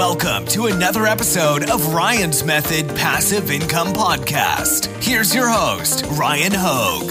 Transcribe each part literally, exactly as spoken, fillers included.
Welcome to another episode of Ryan's Method Passive Income Podcast. Here's your host, Ryan Hogue.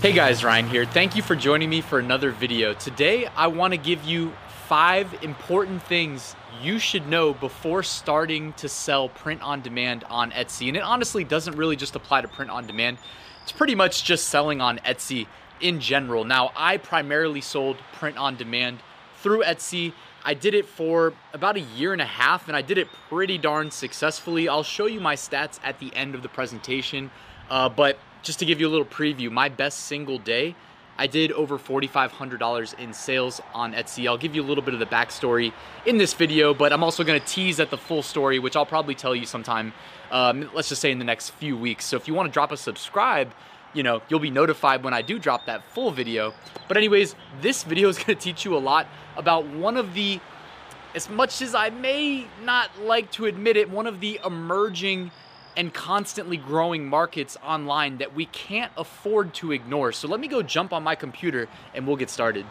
Hey guys, Ryan here. Thank you for joining me for another video. Today, I want to give you five important things you should know before starting to sell print on demand on Etsy. And it honestly doesn't really just apply to print on demand. It's pretty much just selling on Etsy in general. Now, I primarily sold print on demand through Etsy. I did it for about a year and a half, and I did it pretty darn successfully. I'll show you my stats at the end of the presentation, uh, but just to give you a little preview, my best single day, I did over four thousand five hundred dollars in sales on Etsy. I'll give you a little bit of the backstory in this video, but I'm also gonna tease at the full story, which I'll probably tell you sometime, um, let's just say in the next few weeks. So if you wanna drop a subscribe, you know, you'll be notified when I do drop that full video. But anyways, this video is gonna teach you a lot about one of the, as much as I may not like to admit it, one of the emerging and constantly growing markets online that we can't afford to ignore. So let me go jump on my computer and we'll get started.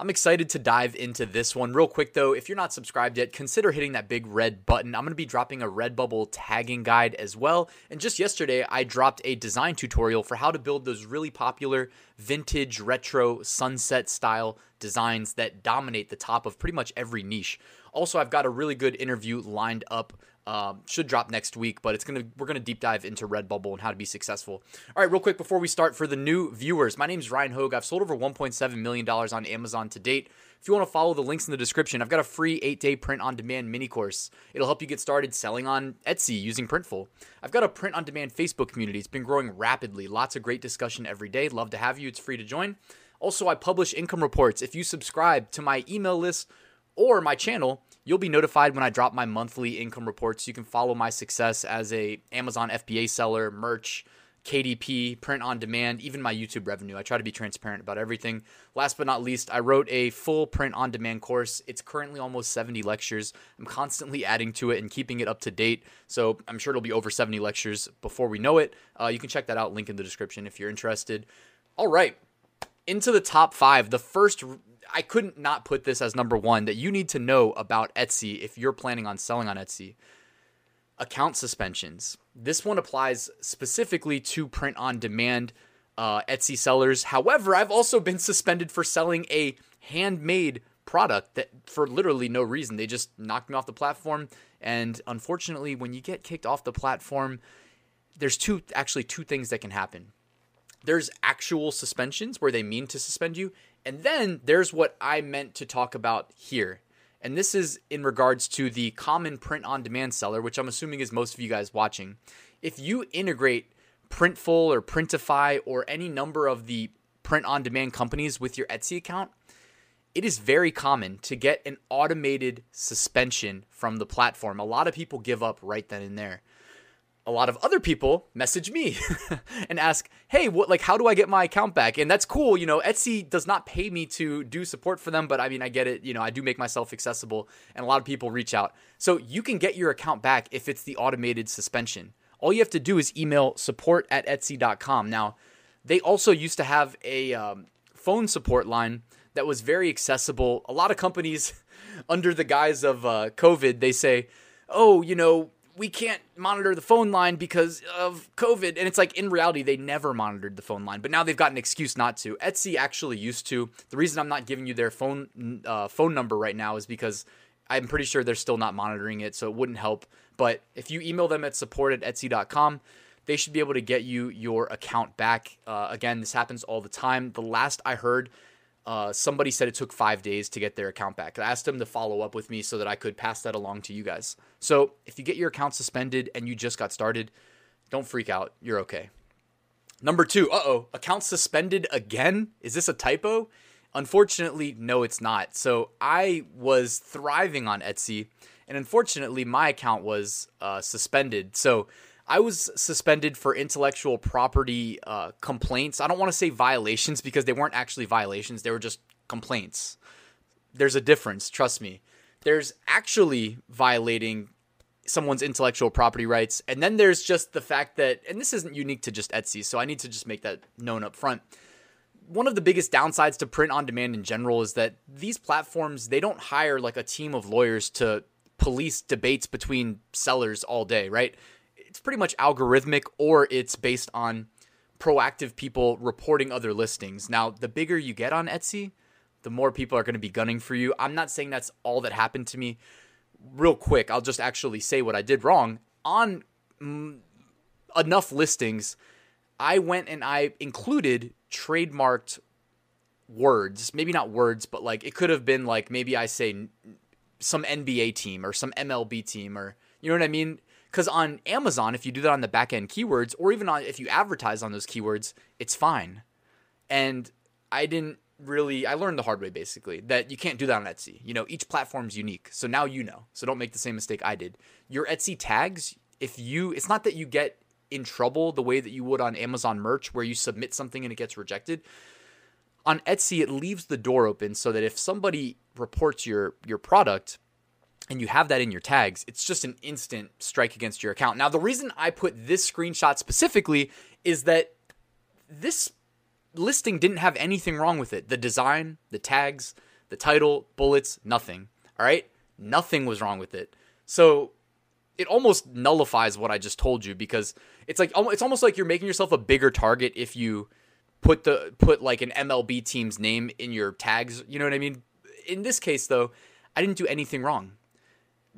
I'm excited to dive into this one. Real quick though, if you're not subscribed yet, consider hitting that big red button. I'm gonna be dropping a Redbubble tagging guide as well. And just yesterday, I dropped a design tutorial for how to build those really popular vintage, retro, sunset style designs that dominate the top of pretty much every niche. Also, I've got a really good interview lined up. Um, should drop next week, but it's gonna we're gonna deep dive into Redbubble and how to be successful. All right, real quick before we start, for the new viewers, my name's Ryan Hogue. I've sold over one point seven million dollars on Amazon to date. If you wanna follow the links in the description, I've got a free eight-day print-on-demand mini course. It'll help you get started selling on Etsy using Printful. I've got a print-on-demand Facebook community. It's been growing rapidly. Lots of great discussion every day. Love to have you. It's free to join. Also, I publish income reports. If you subscribe to my email list or my channel, you'll be notified when I drop my monthly income reports. You can follow my success as a Amazon F B A seller, merch, K D P, print on demand, even my YouTube revenue. I try to be transparent about everything. Last but not least, I wrote a full print on demand course. It's currently almost seventy lectures. I'm constantly adding to it and keeping it up to date. So I'm sure it'll be over seventy lectures before we know it. Uh, you can check that out. Link in the description if you're interested. All right, into the top five. The first... I couldn't not put this as number one that you need to know about Etsy if you're planning on selling on Etsy. Account suspensions. This one applies specifically to print-on-demand uh, Etsy sellers. However, I've also been suspended for selling a handmade product that for literally no reason. They just knocked me off the platform. And unfortunately, when you get kicked off the platform, there's two actually two things that can happen. There's actual suspensions where they mean to suspend you. And then there's what I meant to talk about here. And this is in regards to the common print-on-demand seller, which I'm assuming is most of you guys watching. If you integrate Printful or Printify or any number of the print-on-demand companies with your Etsy account, it is very common to get an automated suspension from the platform. A lot of people give up right then and there. A lot of other people message me and ask, hey, what, like, how do I get my account back? And that's cool. You know, Etsy does not pay me to do support for them, but I mean, I get it. You know, I do make myself accessible and a lot of people reach out. So you can get your account back if it's the automated suspension. All you have to do is email support at etsy dot com. Now, they also used to have a um, phone support line that was very accessible. A lot of companies under the guise of uh, COVID, they say, oh, you know, we can't monitor the phone line because of COVID. And it's like, in reality, they never monitored the phone line, but now they've got an excuse not to. Etsy actually used to. The reason I'm not giving you their phone uh, phone number right now is because I'm pretty sure they're still not monitoring it, so it wouldn't help. But if you email them at support at etsy dot com, they should be able to get you your account back. Uh, again, this happens all the time. The last I heard, uh, somebody said it took five days to get their account back. I asked them to follow up with me so that I could pass that along to you guys. So if you get your account suspended and you just got started, don't freak out. You're okay. Number two, uh-oh, account suspended again? Is this a typo? Unfortunately, no, it's not. So I was thriving on Etsy, and unfortunately, my account was uh, suspended. So I was suspended for intellectual property uh, complaints. I don't want to say violations because they weren't actually violations. They were just complaints. There's a difference. Trust me. There's actually violating someone's intellectual property rights. And then there's just the fact that, and this isn't unique to just Etsy, so I need to just make that known up front. one of the biggest downsides to print on demand in general is that these platforms, they don't hire like a team of lawyers to police debates between sellers all day, right? It's pretty much algorithmic, or it's based on proactive people reporting other listings. Now, the bigger you get on Etsy, the more people are going to be gunning for you. I'm not saying that's all that happened to me. Real quick, I'll just actually say what I did wrong. On mm, enough listings, I went and I included trademarked words. Maybe not words, but like it could have been like maybe I say some N B A team or some M L B team, or you know what I mean? Because on Amazon, if you do that on the back end keywords, or even on, if you advertise on those keywords, it's fine. And I didn't really, I learned the hard way basically that you can't do that on Etsy. You know, each platform's unique. So now you know. So don't make the same mistake I did. Your Etsy tags, if you, it's not that you get in trouble the way that you would on Amazon merch where you submit something and it gets rejected. On Etsy, it leaves the door open so that if somebody reports your your product and you have that in your tags, it's just an instant strike against your account. Now, the reason I put this screenshot specifically is that this listing didn't have anything wrong with it. The design, the tags, the title, bullets, nothing. All right? Nothing was wrong with it. So it almost nullifies what I just told you, because it's like, it's almost like you're making yourself a bigger target if you put the put like an M L B team's name in your tags. You know what I mean? In this case, though, I didn't do anything wrong.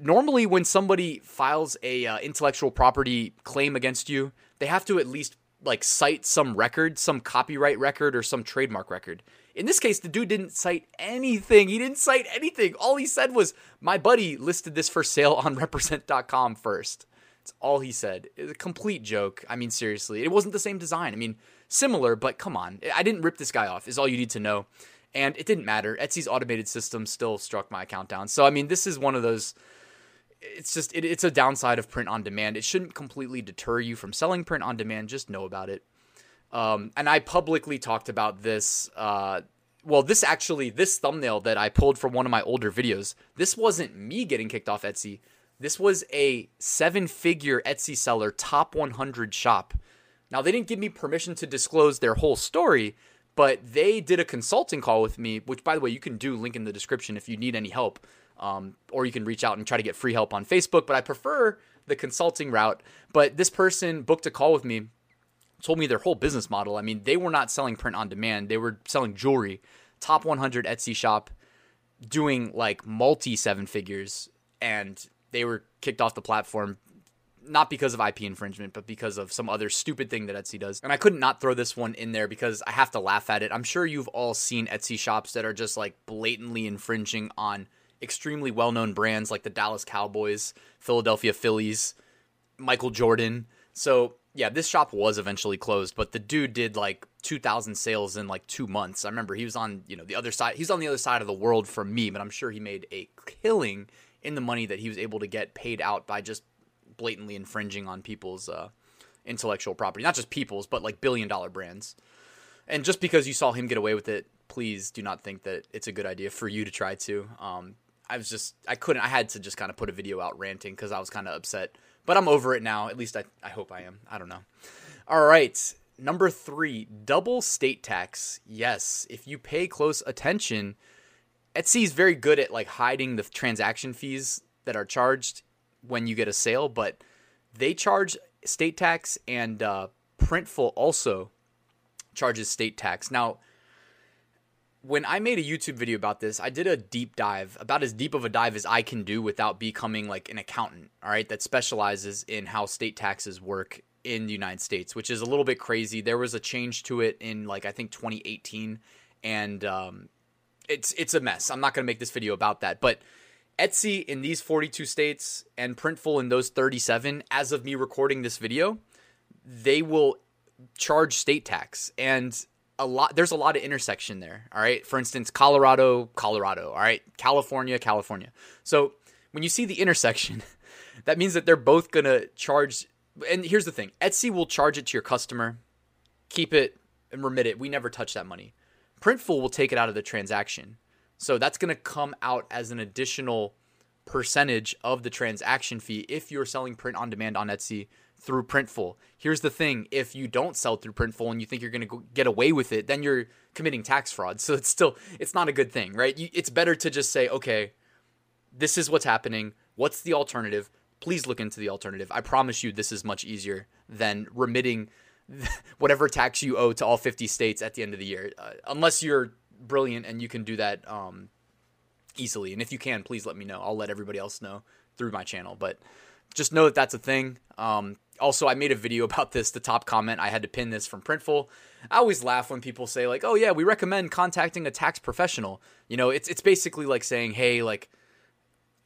Normally, when somebody files a uh, intellectual property claim against you, they have to at least like cite some record, some copyright record or some trademark record. In this case, the dude didn't cite anything. He didn't cite anything. All he said was, my buddy listed this for sale on represent dot com first. That's all he said. It's a complete joke. I mean, seriously, it wasn't the same design. I mean, similar, but come on. I didn't rip this guy off is all you need to know. And it didn't matter. Etsy's automated system still struck my account down. So, I mean, this is one of those, it's just, it, it's a downside of print on demand. It shouldn't completely deter you from selling print on demand. Just know about it. Um, and I publicly talked about this, uh, well, this actually, this thumbnail that I pulled from one of my older videos, this wasn't me getting kicked off Etsy. This was a seven-figure Etsy seller, top one hundred shop. Now, they didn't give me permission to disclose their whole story, but they did a consulting call with me, which, by the way, you can do, link in the description if you need any help, um, or you can reach out and try to get free help on Facebook, but I prefer the consulting route. But this person booked a call with me, told me their whole business model. I mean, they were not selling print on demand. They were selling jewelry, top one hundred Etsy shop, doing like multi seven figures. And they were kicked off the platform, not because of I P infringement, but because of some other stupid thing that Etsy does. And I couldn't not throw this one in there because I have to laugh at it. I'm sure you've all seen Etsy shops that are just like blatantly infringing on extremely well-known brands like the Dallas Cowboys, Philadelphia Phillies, Michael Jordan. So yeah, this shop was eventually closed, but the dude did like two thousand sales in like two months. I remember he was on, you know, the other side. He's on the other side of the world from me, but I'm sure he made a killing in the money that he was able to get paid out by just blatantly infringing on people's uh, intellectual property. Not just people's, but like billion dollar brands. And just because you saw him get away with it, please do not think that it's a good idea for you to try to. Um, I was just, I couldn't, I had to just kind of put a video out ranting because I was kind of upset. But I'm over it now. At least I, I hope I am. I don't know. All right. Number three, double state tax. Yes. If you pay close attention, Etsy is very good at like hiding the transaction fees that are charged when you get a sale, but they charge state tax, and uh, Printful also charges state tax. Now, when I made a YouTube video about this, I did a deep dive, about as deep of a dive as I can do without becoming like an accountant, all right, that specializes in how state taxes work in the United States, which is a little bit crazy. There was a change to it in like, I think twenty eighteen, and um, it's it's a mess. I'm not going to make this video about that, but Etsy in these forty-two states and Printful in those thirty-seven, as of me recording this video, they will charge state tax, and a lot, there's a lot of intersection there, all right? For instance, Colorado, Colorado, all right? California, California. So when you see the intersection, that means that they're both going to charge. And here's the thing. Etsy will charge it to your customer, keep it, and remit it. We never touch that money. Printful will take it out of the transaction. So that's going to come out as an additional percentage of the transaction fee if you're selling print on demand on Etsy through Printful. Here's the thing. If you don't sell through Printful and you think you're going to get away with it, then you're committing tax fraud. So it's still, it's not a good thing, right? You, it's better to just say, okay, this is what's happening. What's the alternative? Please look into the alternative. I promise you this is much easier than remitting whatever tax you owe to all fifty states at the end of the year, uh, unless you're brilliant and you can do that um, easily. And if you can, please let me know. I'll let everybody else know through my channel, but just know that that's a thing. Um, also, I made a video about this, the top comment. I had to pin this from Printful. I always laugh when people say like, oh yeah, we recommend contacting a tax professional. You know, it's, it's basically like saying, hey, like,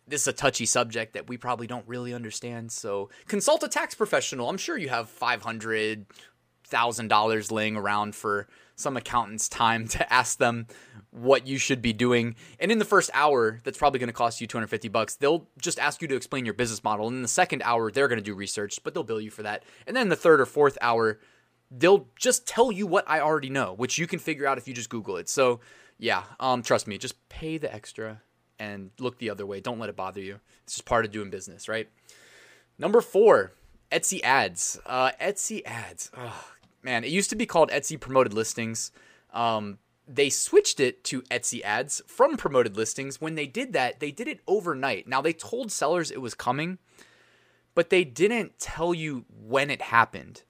this is a touchy subject that we probably don't really understand. So consult a tax professional. I'm sure you have five hundred thousand dollars laying around for some accountant's time to ask them what you should be doing. And in the first hour, that's probably going to cost you two hundred fifty bucks. They'll just ask you to explain your business model. And in the second hour, they're going to do research, but they'll bill you for that. And then the third or fourth hour, they'll just tell you what I already know, which you can figure out if you just Google it. So yeah, um, trust me, just pay the extra and look the other way. Don't let it bother you. It's just part of doing business, right? Number four, Etsy ads. Uh, Etsy ads. Oh, man, it used to be called Etsy promoted listings. Um, they switched it to Etsy ads from promoted listings. When they did that, they did it overnight. Now, they told sellers it was coming, but they didn't tell you when it happened.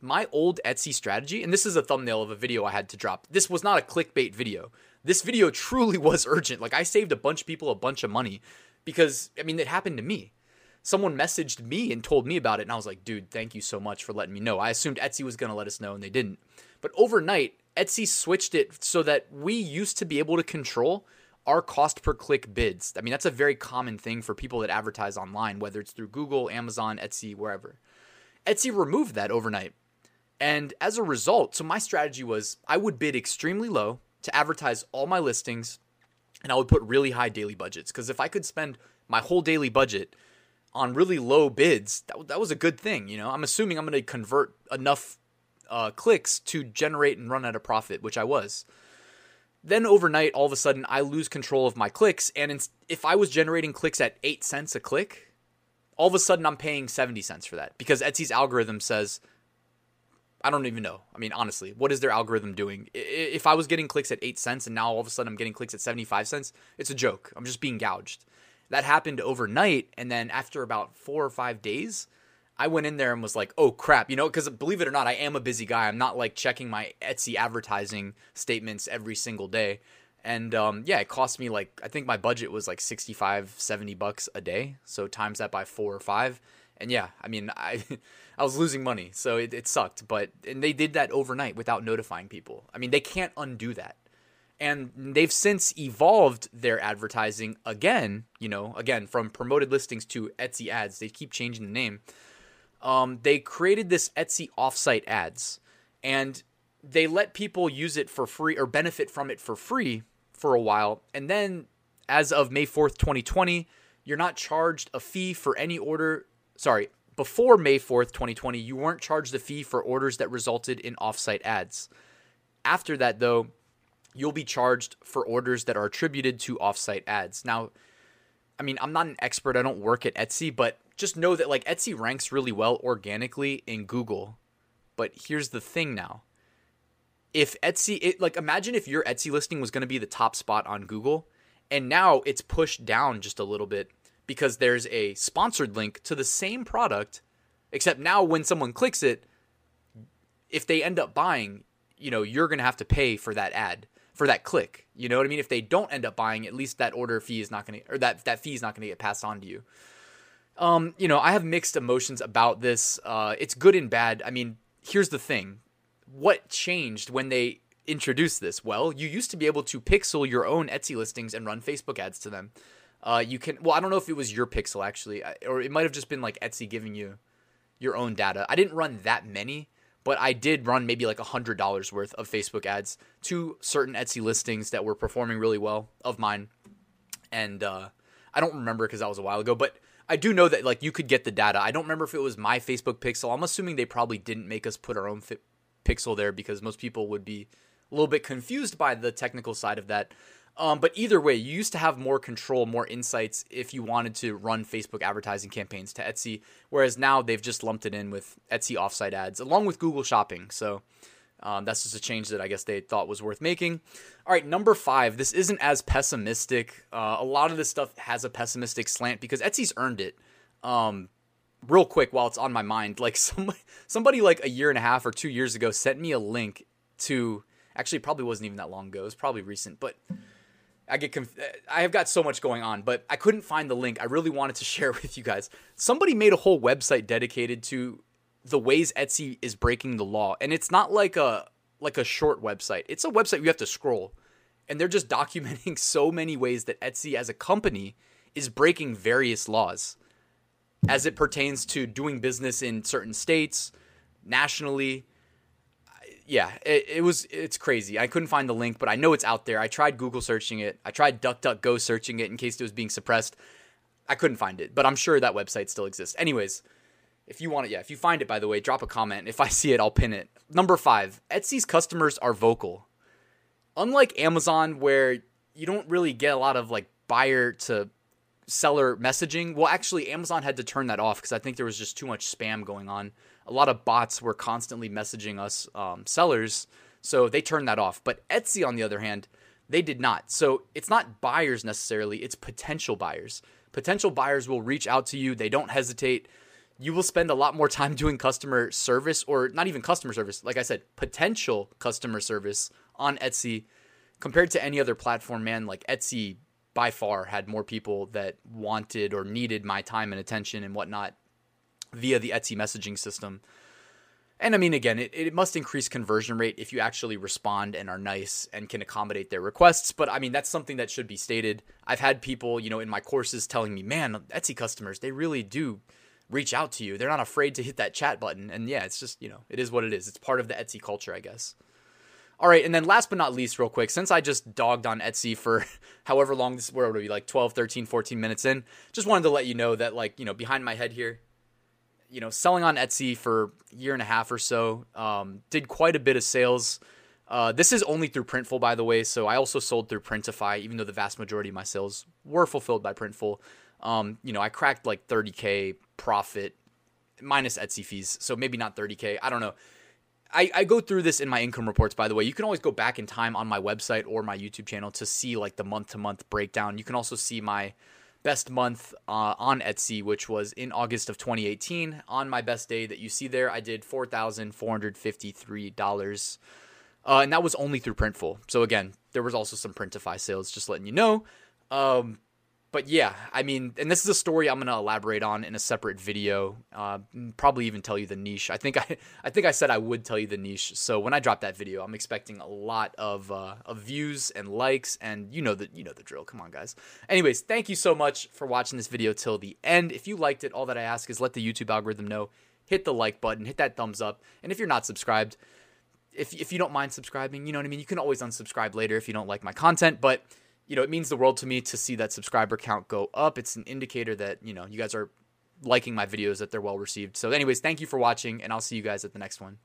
My old Etsy strategy, and this is a thumbnail of a video I had to drop. This was not a clickbait video. This video truly was urgent. Like, I saved a bunch of people a bunch of money because, I mean, it happened to me. Someone messaged me and told me about it, and I was like, dude, thank you so much for letting me know. I assumed Etsy was going to let us know, and they didn't. But overnight, Etsy switched it so that we used to be able to control our cost per click bids. I mean, that's a very common thing for people that advertise online, whether it's through Google, Amazon, Etsy, wherever. Etsy removed that overnight. And as a result, so my strategy was I would bid extremely low to advertise all my listings, and I would put really high daily budgets, because if I could spend my whole daily budget on really low bids, that, w- that was a good thing. You know, I'm assuming I'm going to convert enough uh, clicks to generate and run at a profit, which I was. Then overnight, all of a sudden, I lose control of my clicks, and in- if I was generating clicks at eight cents a click, all of a sudden I'm paying seventy cents for that, because Etsy's algorithm says, I don't even know. I mean, honestly, what is their algorithm doing? If I was getting clicks at eight cents and now all of a sudden I'm getting clicks at seventy-five cents, it's a joke. I'm just being gouged. That happened overnight. And then after about four or five days, I went in there and was like, oh crap, you know, because believe it or not, I am a busy guy. I'm not like checking my Etsy advertising statements every single day. And um, yeah, it cost me like, I think my budget was like sixty-five, seventy bucks a day. So times that by four or five. And yeah, I mean, I I was losing money, so it, it sucked. But and they did that overnight without notifying people. I mean, they can't undo that. And they've since evolved their advertising again, you know, again, from promoted listings to Etsy ads. They keep changing the name. Um, they created this Etsy offsite ads, and they let people use it for free or benefit from it for free for a while. And then as of May fourth, twenty twenty, you're not charged a fee for any order. Sorry, before May fourth, twenty twenty, you weren't charged a fee for orders that resulted in offsite ads. After that, though, you'll be charged for orders that are attributed to offsite ads. Now, I mean, I'm not an expert. I don't work at Etsy, but just know that like Etsy ranks really well organically in Google. But here's the thing now. If Etsy, it, like imagine if your Etsy listing was going to be the top spot on Google, and now it's pushed down just a little bit, because there's a sponsored link to the same product, except now when someone clicks it, if they end up buying, you know, you're going to have to pay for that ad, for that click. You know what I mean? If they don't end up buying, at least that order fee is not going to, or that, that fee is not going to get passed on to you. Um, you know, I have mixed emotions about this. Uh, it's good and bad. I mean, here's the thing. What changed when they introduced this? Well, you used to be able to pixel your own Etsy listings and run Facebook ads to them. Uh, you can, well, I don't know if it was your pixel actually, or it might've just been like Etsy giving you your own data. I didn't run that many, but I did run maybe like a hundred dollars worth of Facebook ads to certain Etsy listings that were performing really well of mine. And, uh, I don't remember cause that was a while ago, but I do know that like you could get the data. I don't remember if it was my Facebook pixel. I'm assuming they probably didn't make us put our own fi- pixel there because most people would be a little bit confused by the technical side of that. Um, but either way, you used to have more control, more insights if you wanted to run Facebook advertising campaigns to Etsy, whereas now they've just lumped it in with Etsy offsite ads along with Google Shopping. So um, that's just a change that I guess they thought was worth making. All right, number five. This isn't as pessimistic. Uh, a lot of this stuff has a pessimistic slant because Etsy's earned it. Um, real quick, while it's on my mind, like somebody, somebody like a year and a half or two years ago sent me a link to, actually probably wasn't even that long ago. It was probably recent, but I get conf- I have got so much going on, but I couldn't find the link. I really wanted to share with you guys. Somebody made a whole website dedicated to the ways Etsy is breaking the law. And it's not like a like a short website. It's a website you have to scroll. And they're just documenting so many ways that Etsy as a company is breaking various laws as it pertains to doing business in certain states, nationally. Yeah, it, it was, it's crazy. I couldn't find the link, but I know it's out there. I tried Google searching it. I tried DuckDuckGo searching it in case it was being suppressed. I couldn't find it, but I'm sure that website still exists. Anyways, if you want it, yeah, if you find it, by the way, drop a comment. If I see it, I'll pin it. Number five, Etsy's customers are vocal. Unlike Amazon, where you don't really get a lot of like buyer to seller messaging. Well, actually, Amazon had to turn that off because I think there was just too much spam going on. A lot of bots were constantly messaging us um, sellers, so they turned that off. But Etsy, on the other hand, they did not. So it's not buyers necessarily, it's potential buyers. Potential buyers will reach out to you. They don't hesitate. You will spend a lot more time doing customer service, or not even customer service. Like I said, potential customer service on Etsy compared to any other platform, man. Like Etsy by far had more people that wanted or needed my time and attention and whatnot via the Etsy messaging system. And I mean, again, it, it must increase conversion rate if you actually respond and are nice and can accommodate their requests. But I mean, that's something that should be stated. I've had people, you know, in my courses telling me, man, Etsy customers, they really do reach out to you. They're not afraid to hit that chat button. And yeah, it's just, you know, it is what it is. It's part of the Etsy culture, I guess. All right. And then last but not least, real quick, since I just dogged on Etsy for however long this, where would it be, like twelve, thirteen, fourteen minutes in, just wanted to let you know that, like, you know, behind my head here, you know, selling on Etsy for a year and a half or so, um, did quite a bit of sales. Uh, this is only through Printful, by the way. So I also sold through Printify, even though the vast majority of my sales were fulfilled by Printful. Um, you know, I cracked like thirty K profit minus Etsy fees. So maybe not thirty K. I don't know. I, I go through this in my income reports, by the way. You can always go back in time on my website or my YouTube channel to see like the month to month breakdown. You can also see my best month uh, on Etsy, which was in August of twenty eighteen. On my best day that you see there, I did four thousand four hundred fifty-three dollars. Uh, and that was only through Printful. So again, there was also some Printify sales, just letting you know. Um, but yeah, I mean, and this is a story I'm going to elaborate on in a separate video. Uh, probably even tell you the niche. I think I, I think I said I would tell you the niche. So when I drop that video, I'm expecting a lot of, uh, of views and likes, and you know the, you know the drill. Come on, guys. Anyways, thank you so much for watching this video till the end. If you liked it, all that I ask is let the YouTube algorithm know. Hit the like button, hit that thumbs up. And if you're not subscribed, if if you don't mind subscribing, you know what I mean? You can always unsubscribe later if you don't like my content, but you know, it means the world to me to see that subscriber count go up. It's an indicator that, you know, you guys are liking my videos, that they're well received. So anyways, thank you for watching, and I'll see you guys at the next one.